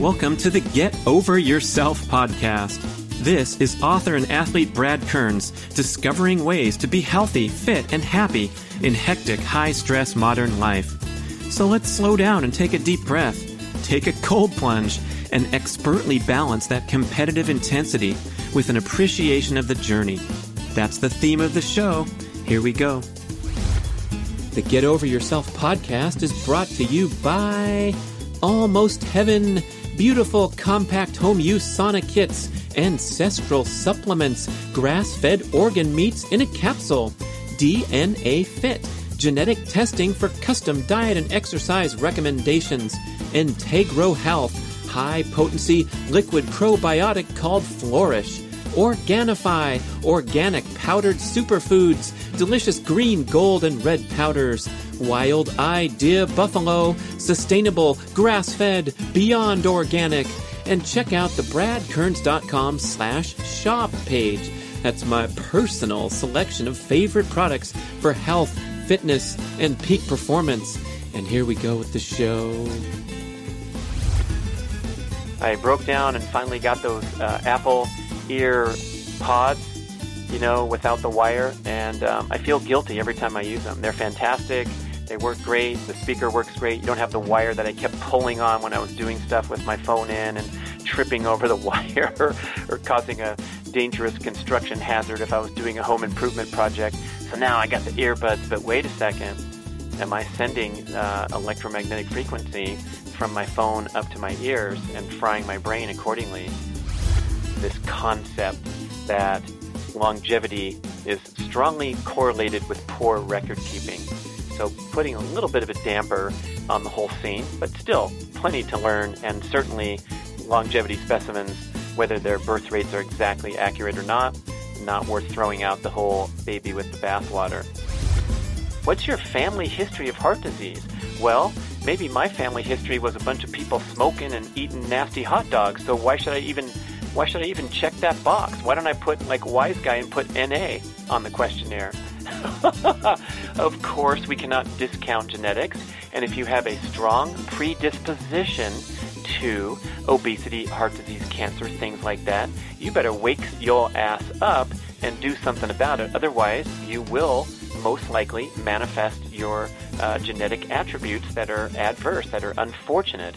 Welcome to the Get Over Yourself Podcast. This is author and athlete Brad Kearns, discovering ways to be healthy, fit, and happy in hectic, high-stress modern life. So let's slow down and take a deep breath, take a cold plunge, and expertly balance that competitive intensity with an appreciation of the journey. That's the theme of the show. Here we go. The Get Over Yourself Podcast is brought to you by Almost Heaven, beautiful compact home use sauna kits, Ancestral Supplements, grass-fed organ meats in a capsule, DNA Fit, genetic testing for custom diet and exercise recommendations, Integro Health, high-potency liquid probiotic called Flourish, Organifi, organic powdered superfoods, delicious green, gold, and red powders, Wild Idea Buffalo, sustainable, grass-fed, beyond organic, and check out the bradkearns.com/shop page. That's my personal selection of favorite products for health, fitness, and peak performance. And here we go with the show. I broke down and finally got those Apple ear pods, you know, without the wire, and I feel guilty every time I use them. They're fantastic. They work great. The speaker works great. You don't have the wire that I kept pulling on when I was doing stuff with my phone in and tripping over the wire or causing a dangerous construction hazard if I was doing a home improvement project. So now I got the earbuds, but wait a second. Am I sending electromagnetic frequency from my phone up to my ears and frying my brain accordingly? This concept that longevity is strongly correlated with poor record keeping. So putting a little bit of a damper on the whole scene, but still plenty to learn, and certainly longevity specimens, whether their birth rates are exactly accurate or not worth throwing out the whole baby with the bathwater. What's your family history of heart disease? Well, maybe my family history was a bunch of people smoking and eating nasty hot dogs, so why should I even check that box? Why don't I put, like Wise Guy, and put NA on the questionnaire? Of course, we cannot discount genetics. And if you have a strong predisposition to obesity, heart disease, cancer, things like that, you better wake your ass up and do something about it. Otherwise, you will most likely manifest your genetic attributes that are adverse, that are unfortunate.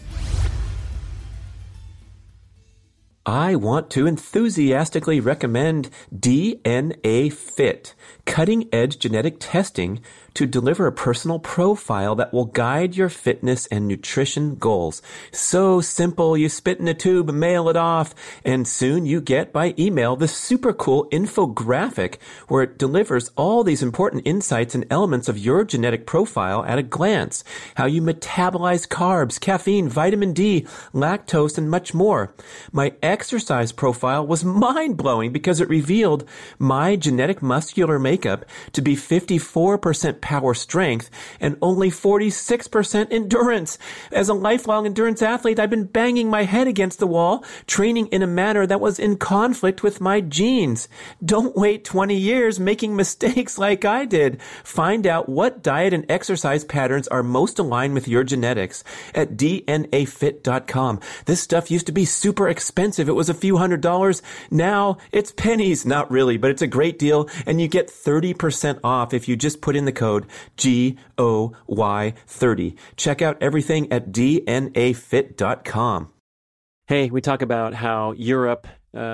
I want to enthusiastically recommend DNA Fit, cutting-edge genetic testing to deliver a personal profile that will guide your fitness and nutrition goals. So simple, you spit in a tube, mail it off, and soon you get by email this super cool infographic where it delivers all these important insights and elements of your genetic profile at a glance. How you metabolize carbs, caffeine, vitamin D, lactose, and much more. My exercise profile was mind-blowing because it revealed my genetic muscular makeup to be 54% power strength and only 46% endurance. As a lifelong endurance athlete, I've been banging my head against the wall, training in a manner that was in conflict with my genes. Don't wait 20 years making mistakes like I did. Find out what diet and exercise patterns are most aligned with your genetics at DNAFit.com. This stuff used to be super expensive. It was a few $100s. Now it's pennies. Not really, but it's a great deal. And you get 30% off if you just put in the code GOY30. Check out everything at DNAFit.com. Hey, we talk about how Europe,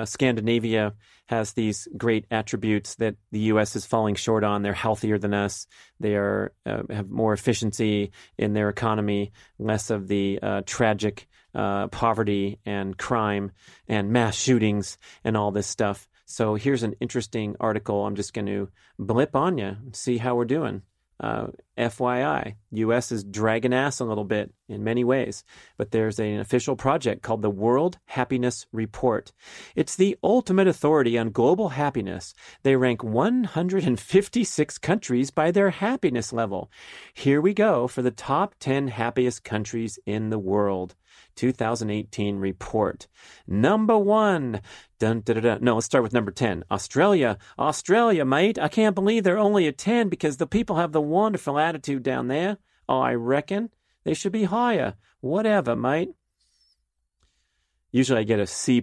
Scandinavia, has these great attributes that the U.S. is falling short on. They're healthier than us. They are have more efficiency in their economy, less of the tragic poverty and crime and mass shootings and all this stuff. So here's an interesting article. I'm just going to blip on you and see how we're doing. FYI, U.S. is dragging ass a little bit in many ways, but there's an official project called the World Happiness Report. It's the ultimate authority on global happiness. They rank 156 countries by their happiness level. Here we go for the top 10 happiest countries in the world. 2018 report. Number one. Dun, dun, dun, dun. No, let's start with number 10. Australia. Australia, mate. I can't believe they're only at 10 because the people have the wonderful attitude down there. Oh, I reckon they should be higher. Whatever, mate. Usually I get a C+, C-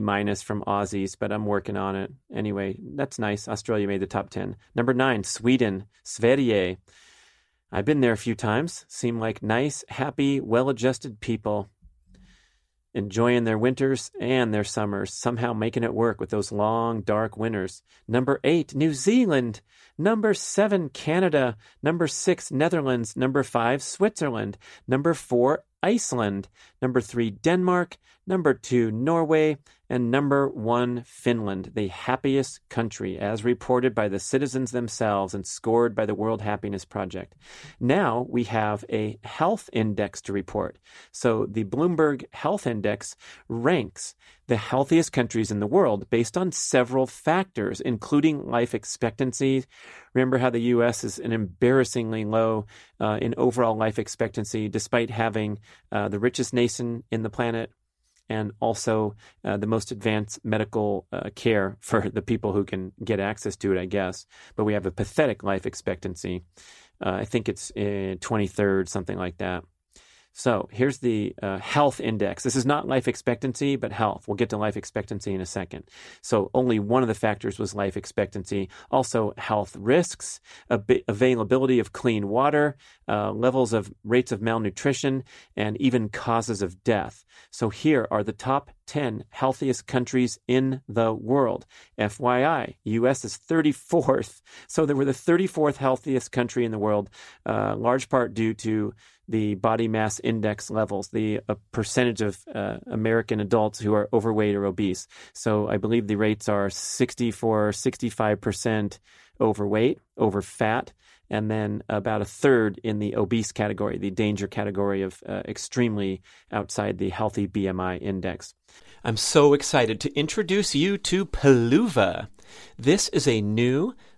from Aussies, but I'm working on it. Anyway, that's nice. Australia made the top 10. Number 9, Sweden, Sverige. I've been there a few times. Seem like nice, happy, well-adjusted people, enjoying their winters and their summers, somehow making it work with those long, dark winters. Number 8, New Zealand. Number 7, Canada. Number 6, Netherlands. Number 5, Switzerland. Number 4, Iceland, number 3, Denmark, number 2, Norway, and number 1, Finland, the happiest country, as reported by the citizens themselves and scored by the World Happiness Project. Now we have a health index to report. So the Bloomberg Health Index ranks the healthiest countries in the world based on several factors, including life expectancy. Remember how the U.S. is an embarrassingly low in overall life expectancy, despite having the richest nation in the planet and also the most advanced medical care for the people who can get access to it, I guess. But we have a pathetic life expectancy. I think it's 23rd, something like that. So here's the health index. This is not life expectancy, but health. We'll get to life expectancy in a second. So only one of the factors was life expectancy. Also health risks, availability of clean water, levels of rates of malnutrition, and even causes of death. So here are the top 10 healthiest countries in the world. FYI, U.S. is 34th. So they were the 34th healthiest country in the world, large part due to the body mass index levels, the percentage of American adults who are overweight or obese. So I believe the rates are 64, 65% overweight, over fat, and then about a third in the obese category, the danger category of extremely outside the healthy BMI index. I'm so excited to introduce you to Peluva. This is a new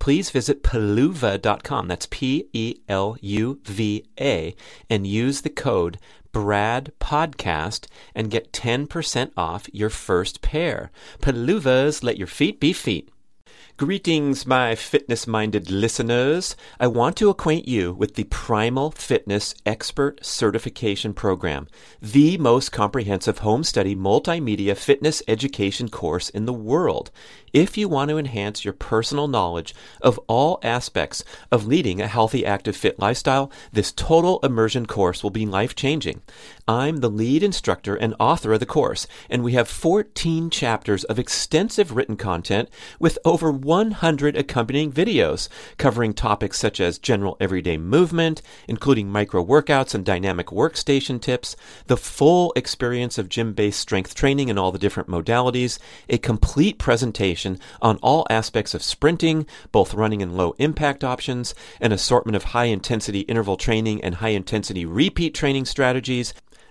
Please visit Peluva.com, that's P-E-L-U-V-A, and use the code BRADPODCAST and get 10% off your first pair. Peluvas, let your feet be feet. Greetings, my fitness-minded listeners. I want to acquaint you with the Primal Fitness Expert Certification Program, the most comprehensive home study multimedia fitness education course in the world. If you want to enhance your personal knowledge of all aspects of leading a healthy, active, fit lifestyle, this total immersion course will be life-changing. I'm the lead instructor and author of the course, and we have 14 chapters of extensive written content with over 100 accompanying videos covering topics such as general everyday movement, including micro workouts and dynamic workstation tips, the full experience of gym-based strength training in all the different modalities, a complete presentation on all aspects of sprinting, both running and low impact options, an assortment of high-intensity interval training and high-intensity repeat training strategies,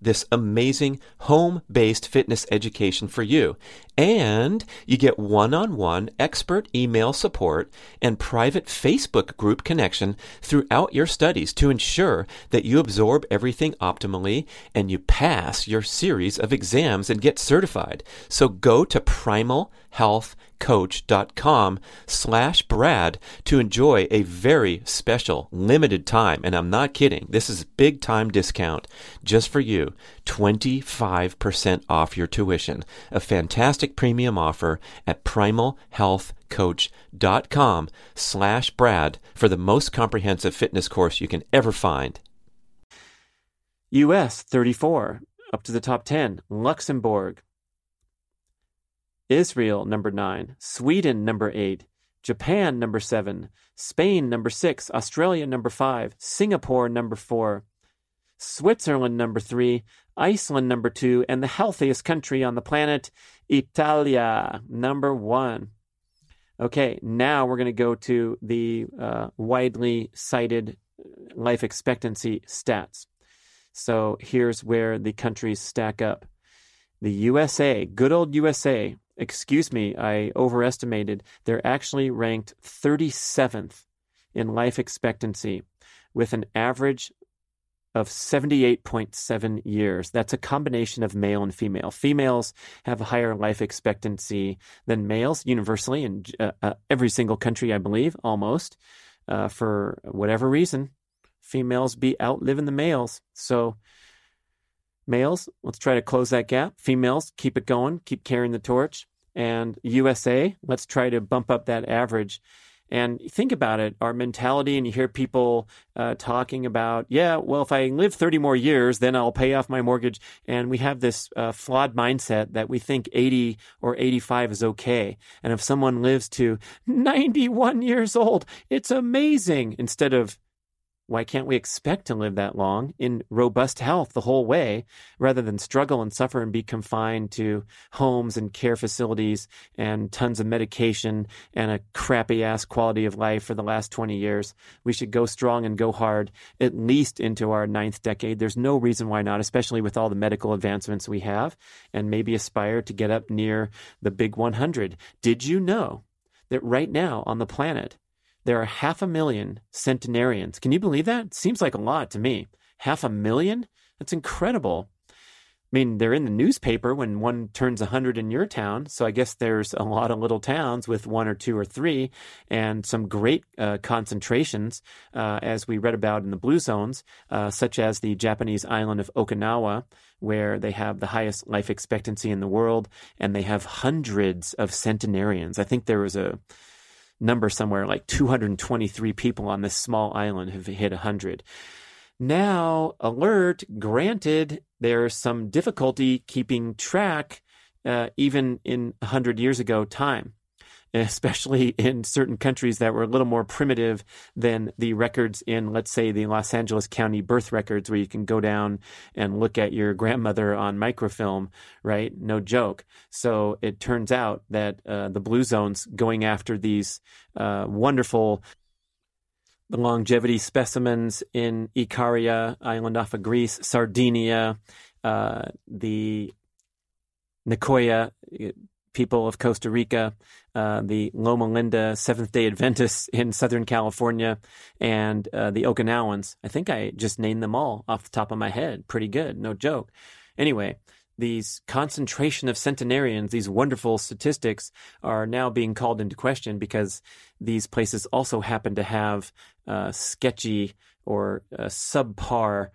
this amazing home-based fitness education for you. And you get one-on-one expert email support and private Facebook group connection throughout your studies to ensure that you absorb everything optimally and you pass your series of exams and get certified. So go to primalhealthcoach.com/Brad to enjoy a very special limited time, and I'm not kidding, this is big time discount just for you, 25% off your tuition, a fantastic premium offer at primalhealthcoach.com/Brad for the most comprehensive fitness course you can ever find. US 34 up to the top 10, Luxembourg, Israel, number 9, Sweden, number 8, Japan, number 7, Spain, number 6, Australia, number 5, Singapore, number 4, Switzerland, number 3, Iceland, number 2, and the healthiest country on the planet, Italia, number 1. Okay, now we're going to go to the widely cited life expectancy stats. So here's where the countries stack up. The USA, good old USA, excuse me, I overestimated. They're actually ranked 37th in life expectancy with an average of 78.7 years. That's a combination of male and female. Females have a higher life expectancy than males universally in every single country, I believe, almost. For whatever reason, females be outliving the males. So males, let's try to close that gap. Females, keep it going, keep carrying the torch. And USA, let's try to bump up that average. And think about it, our mentality, and you hear people talking about, yeah, well, if I live 30 more years, then I'll pay off my mortgage. And we have this flawed mindset that we think 80 or 85 is okay. And if someone lives to 91 years old, it's amazing, instead of, why can't we expect to live that long in robust health the whole way, rather than struggle and suffer and be confined to homes and care facilities and tons of medication and a crappy-ass quality of life for the last 20 years? We should go strong and go hard, at least into our 9th decade. There's no reason why not, especially with all the medical advancements we have, and maybe aspire to get up near the big 100. Did you know that right now on the planet, there are 500,000 centenarians? Can you believe that? Seems like a lot to me. 500,000? That's incredible. I mean, they're in the newspaper when one turns 100 in your town. So I guess there's a lot of little towns with one or two or three, and some great concentrations, as we read about in the Blue Zones, such as the Japanese island of Okinawa, where they have the highest life expectancy in the world, and they have hundreds of centenarians. I think there was a number somewhere like 223 people on this small island have hit 100. Now, alert, granted, there's some difficulty keeping track, even in 100 years ago time, especially in certain countries that were a little more primitive than the records in, let's say, the Los Angeles County birth records, where you can go down and look at your grandmother on microfilm, right? No joke. So it turns out that the Blue Zones going after these wonderful longevity specimens in Icaria Island off of Greece, Sardinia, the Nicoya people of Costa Rica, the Loma Linda Seventh-day Adventists in Southern California, and the Okinawans. I think I just named them all off the top of my head. Pretty good, no joke. Anyway, these concentration of centenarians, these wonderful statistics, are now being called into question because these places also happen to have sketchy or subpar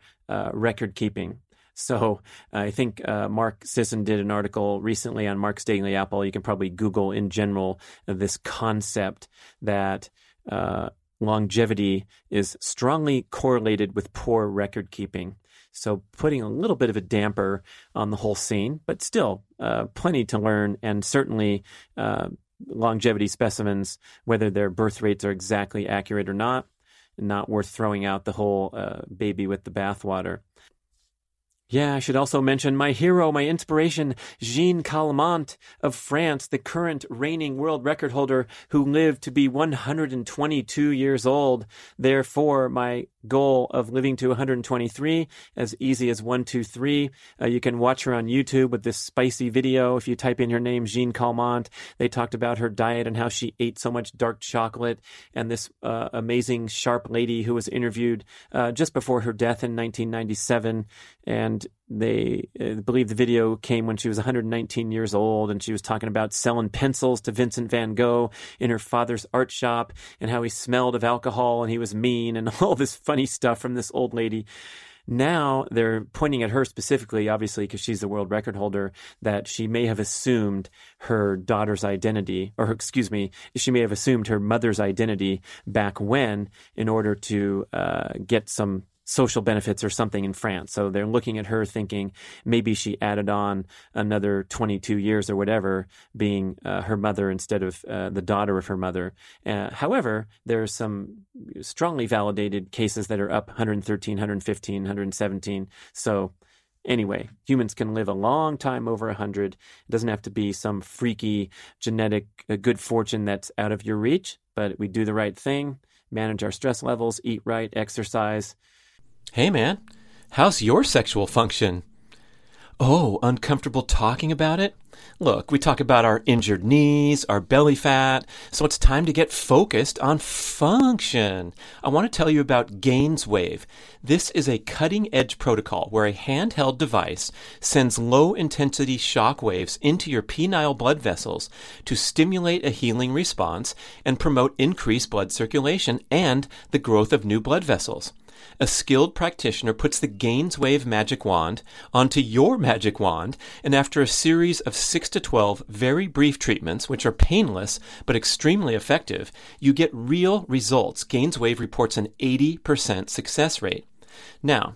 record keeping. So I think Mark Sisson did an article recently on Mark's Daily Apple. You can probably Google in general this concept that longevity is strongly correlated with poor record keeping. So putting a little bit of a damper on the whole scene, but still plenty to learn. And certainly longevity specimens, whether their birth rates are exactly accurate or not worth throwing out the whole baby with the bathwater. Yeah, I should also mention my hero, my inspiration, Jeanne Calment of France, the current reigning world record holder who lived to be 122 years old. Therefore, my goal of living to 123, as easy as 1, 2, 3. You can watch her on YouTube with this spicy video. If you type in her name, Jeanne Calment, they talked about her diet and how she ate so much dark chocolate. And this amazing, sharp lady who was interviewed just before her death in 1997. And they believe the video came when she was 119 years old, and she was talking about selling pencils to Vincent van Gogh in her father's art shop and how he smelled of alcohol and he was mean and all this funny stuff from this old lady. Now they're pointing at her specifically, obviously, because she's the world record holder, that she may have assumed her daughter's identity, or she may have assumed her mother's identity back when in order to get some social benefits or something in France. So they're looking at her thinking maybe she added on another 22 years or whatever, being her mother instead of the daughter of her mother. However, there are some strongly validated cases that are up 113, 115, 117. So anyway, humans can live a long time over 100. It doesn't have to be some freaky genetic good fortune that's out of your reach, but we do the right thing, manage our stress levels, eat right, exercise. Hey man, how's your sexual function? Oh, uncomfortable talking about it? Look, we talk about our injured knees, our belly fat, so it's time to get focused on function. I want to tell you about GainsWave. This is a cutting-edge protocol where a handheld device sends low-intensity shock waves into your penile blood vessels to stimulate a healing response and promote increased blood circulation and the growth of new blood vessels. A skilled practitioner puts the GainsWave magic wand onto your magic wand, and after a series of 6 to 12 very brief treatments, which are painless but extremely effective, you get real results. GainsWave reports an 80% success rate. Now,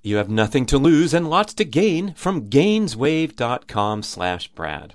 You have nothing to lose and lots to gain from gainswave.com/Brad.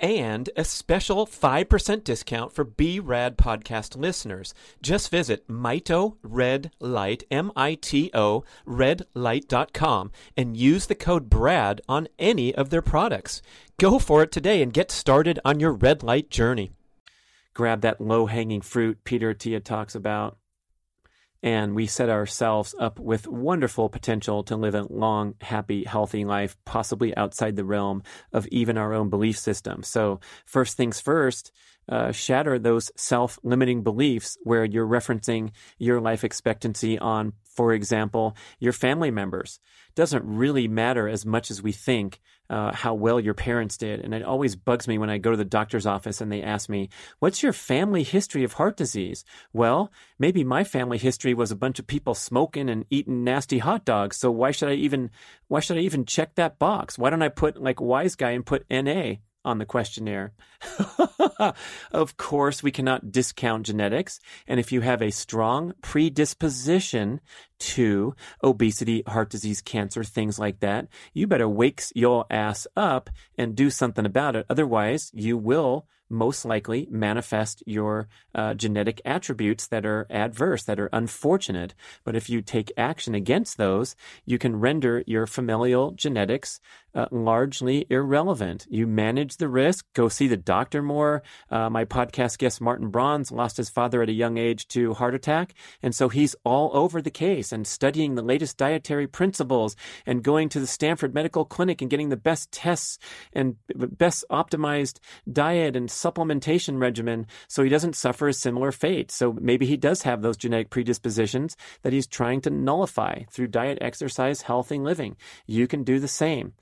and a special 5% discount for B-Rad podcast listeners. Just visit Mito Red Light, M-I-T-O, redlight.com, and use the code BRAD on any of their products. Go for it today and get started on your red light journey. Grab that low-hanging fruit Peter Tia talks about, and we set ourselves up with wonderful potential to live a long, happy, healthy life, possibly outside the realm of even our own belief system. So first things first, shatter those self-limiting beliefs where you're referencing your life expectancy on, for example, your family members. Doesn't really matter as much as we think how well your parents did. And it always bugs me when I go to the doctor's office and they ask me, what's your family history of heart disease? Well, maybe my family history was a bunch of people smoking and eating nasty hot dogs. So why should I even check that box? Why don't I put like wise guy and put NA on the questionnaire? Of course, we cannot discount genetics. And if you have a strong predisposition to obesity, heart disease, cancer, things like that, you better wake your ass up and do something about it. Otherwise, you will most likely manifest your genetic attributes that are adverse, that are unfortunate. But if you take action against those, you can render your familial genetics largely irrelevant. You manage the risk. Go see the doctor more. My podcast guest, Martin Bronze, lost his father at a young age to heart attack. And so he's all over the case and studying the latest dietary principles and going to the Stanford Medical Clinic and getting the best tests and best optimized diet and supplementation regimen so he doesn't suffer a similar fate. So maybe he does have those genetic predispositions that he's trying to nullify through diet, exercise, healthy living. You can do the same.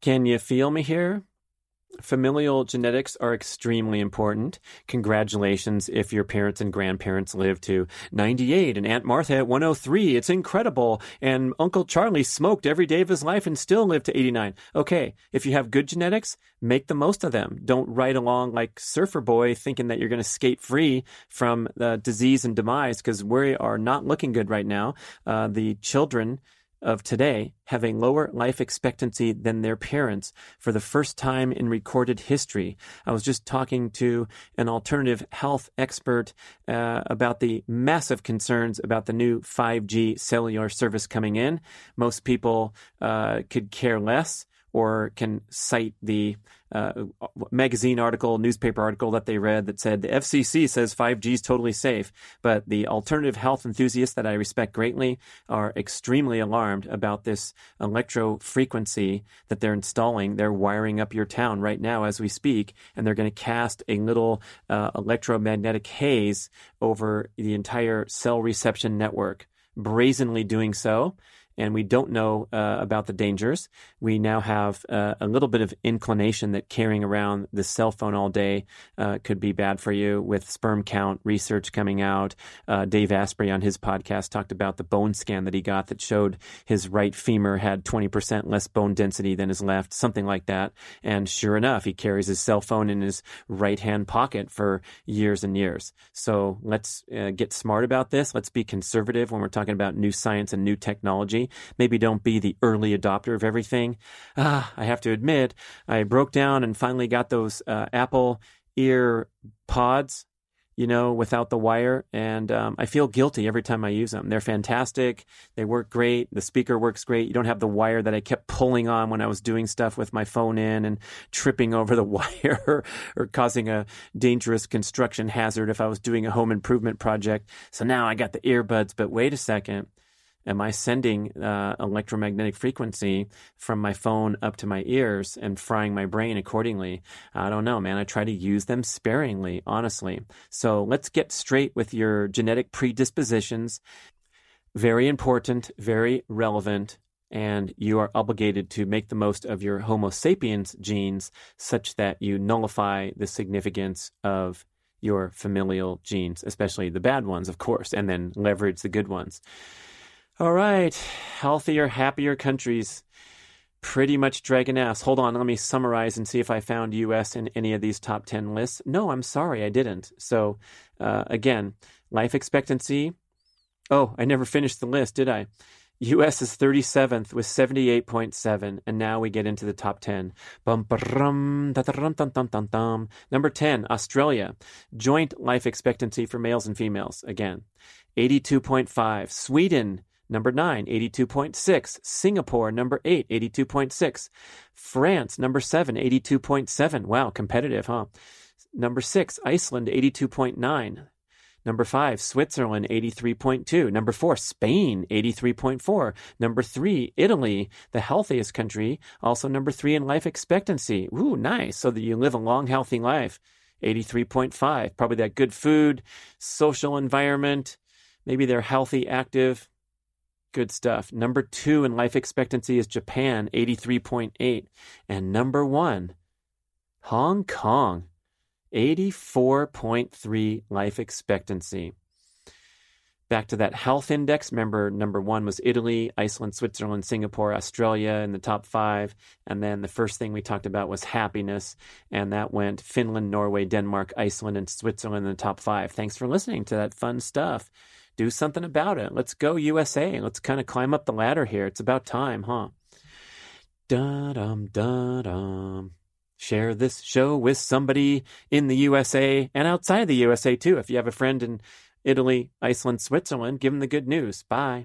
Can you feel me here? Familial genetics are extremely important. Congratulations if your parents and grandparents lived to 98 and Aunt Martha at 103. It's incredible. And Uncle Charlie smoked every day of his life and still lived to 89. Okay, if you have good genetics, make the most of them. Don't ride along like Surfer Boy thinking that you're going to skate free from disease and demise, because we are not looking good right now. The children of today have a lower life expectancy than their parents for the first time in recorded history. I was just talking to an alternative health expert about the massive concerns about the new 5G cellular service coming in. Most people could care less or can cite the magazine article, newspaper article that they read that said the FCC says 5G is totally safe, but the alternative health enthusiasts that I respect greatly are extremely alarmed about this electro frequency that they're installing. They're wiring up your town right now as we speak, and they're going to cast a little electromagnetic haze over the entire cell reception network, brazenly doing so. And we don't know about the dangers. We now have a little bit of inclination that carrying around the cell phone all day could be bad for you, with sperm count research coming out. Dave Asprey on his podcast talked about the bone scan that he got that showed his right femur had 20% less bone density than his left, something like that. And sure enough, he carries his cell phone in his right-hand pocket for years and years. So let's get smart about this. Let's be conservative when we're talking about new science and new technology. Maybe don't be the early adopter of everything. I have to admit, I broke down and finally got those Apple ear pods, you know, without the wire. And I feel guilty every time I use them. They're fantastic. They work great. The speaker works great. You don't have the wire that I kept pulling on when I was doing stuff with my phone in and tripping over the wire or causing a dangerous construction hazard if I was doing a home improvement project. So now I got the earbuds, but wait a second. Am I sending electromagnetic frequency from my phone up to my ears and frying my brain accordingly? I don't know, man. I try to use them sparingly, honestly. So let's get straight with your genetic predispositions. Very important, very relevant. And you are obligated to make the most of your Homo sapiens genes such that you nullify the significance of your familial genes, especially the bad ones, of course, and then leverage the good ones. All right, healthier, happier countries, pretty much dragging ass. Hold on, let me summarize and see if I found U.S. in any of these top 10 lists. No, I'm sorry, I didn't. So again, life expectancy. Oh, I never finished the list, did I? U.S. is 37th with 78.7, and now we get into the top 10. Number 10, Australia. Joint life expectancy for males and females, again, 82.5. Sweden, number 9, 82.6. Singapore, number 8, 82.6. France, number 7, 82.7. Wow, competitive, huh? Number 6, Iceland, 82.9. Number 5, Switzerland, 83.2. Number 4, Spain, 83.4. Number 3, Italy, the healthiest country. Also number 3 in life expectancy. Ooh, nice. So that you live a long, healthy life. 83.5. Probably that good food, social environment. Maybe they're healthy, active. Good stuff. Number 2 in life expectancy is Japan, 83.8. And number 1, Hong Kong, 84.3 life expectancy. Back to that health index. Remember, number 1 was Italy, Iceland, Switzerland, Singapore, Australia in the top 5. And then the first thing we talked about was happiness. And that went Finland, Norway, Denmark, Iceland, and Switzerland in the top 5. Thanks for listening to that fun stuff. Do something about it. Let's go USA. Let's kind of climb up the ladder here. It's about time, huh? Da-dum, da-dum. Share this show with somebody in the USA and outside of the USA, too. If you have a friend in Italy, Iceland, Switzerland, give them the good news. Bye.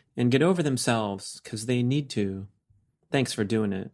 and get over themselves, because they need to. Thanks for doing it.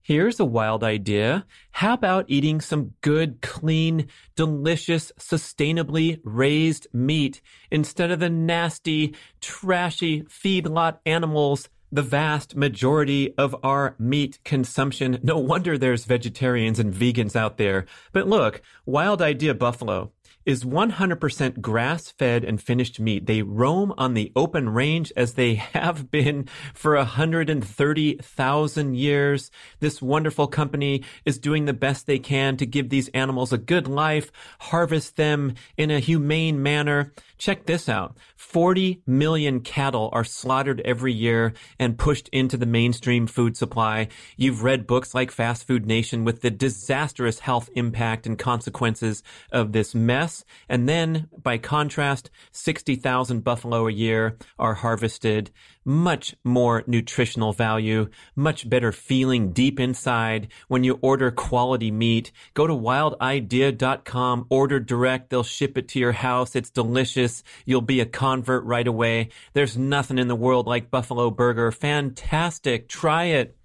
Here's a wild idea. How about eating some good, clean, delicious, sustainably raised meat instead of the nasty, trashy feedlot animals? The vast majority of our meat consumption. No wonder there's vegetarians and vegans out there. But look, Wild Idea Buffalo. is 100% grass-fed and finished meat. They roam on the open range as they have been for 130,000 years. This wonderful company is doing the best they can to give these animals a good life, harvest them in a humane manner. Check this out. 40 million cattle are slaughtered every year and pushed into the mainstream food supply. You've read books like Fast Food Nation with the disastrous health impact and consequences of this mess. And then, by contrast, 60,000 buffalo a year are harvested. Much more nutritional value, much better feeling deep inside when you order quality meat. Go to wildidea.com, order direct. They'll ship it to your house. It's delicious. You'll be a convert right away. There's nothing in the world like Buffalo Burger. Fantastic. Try it.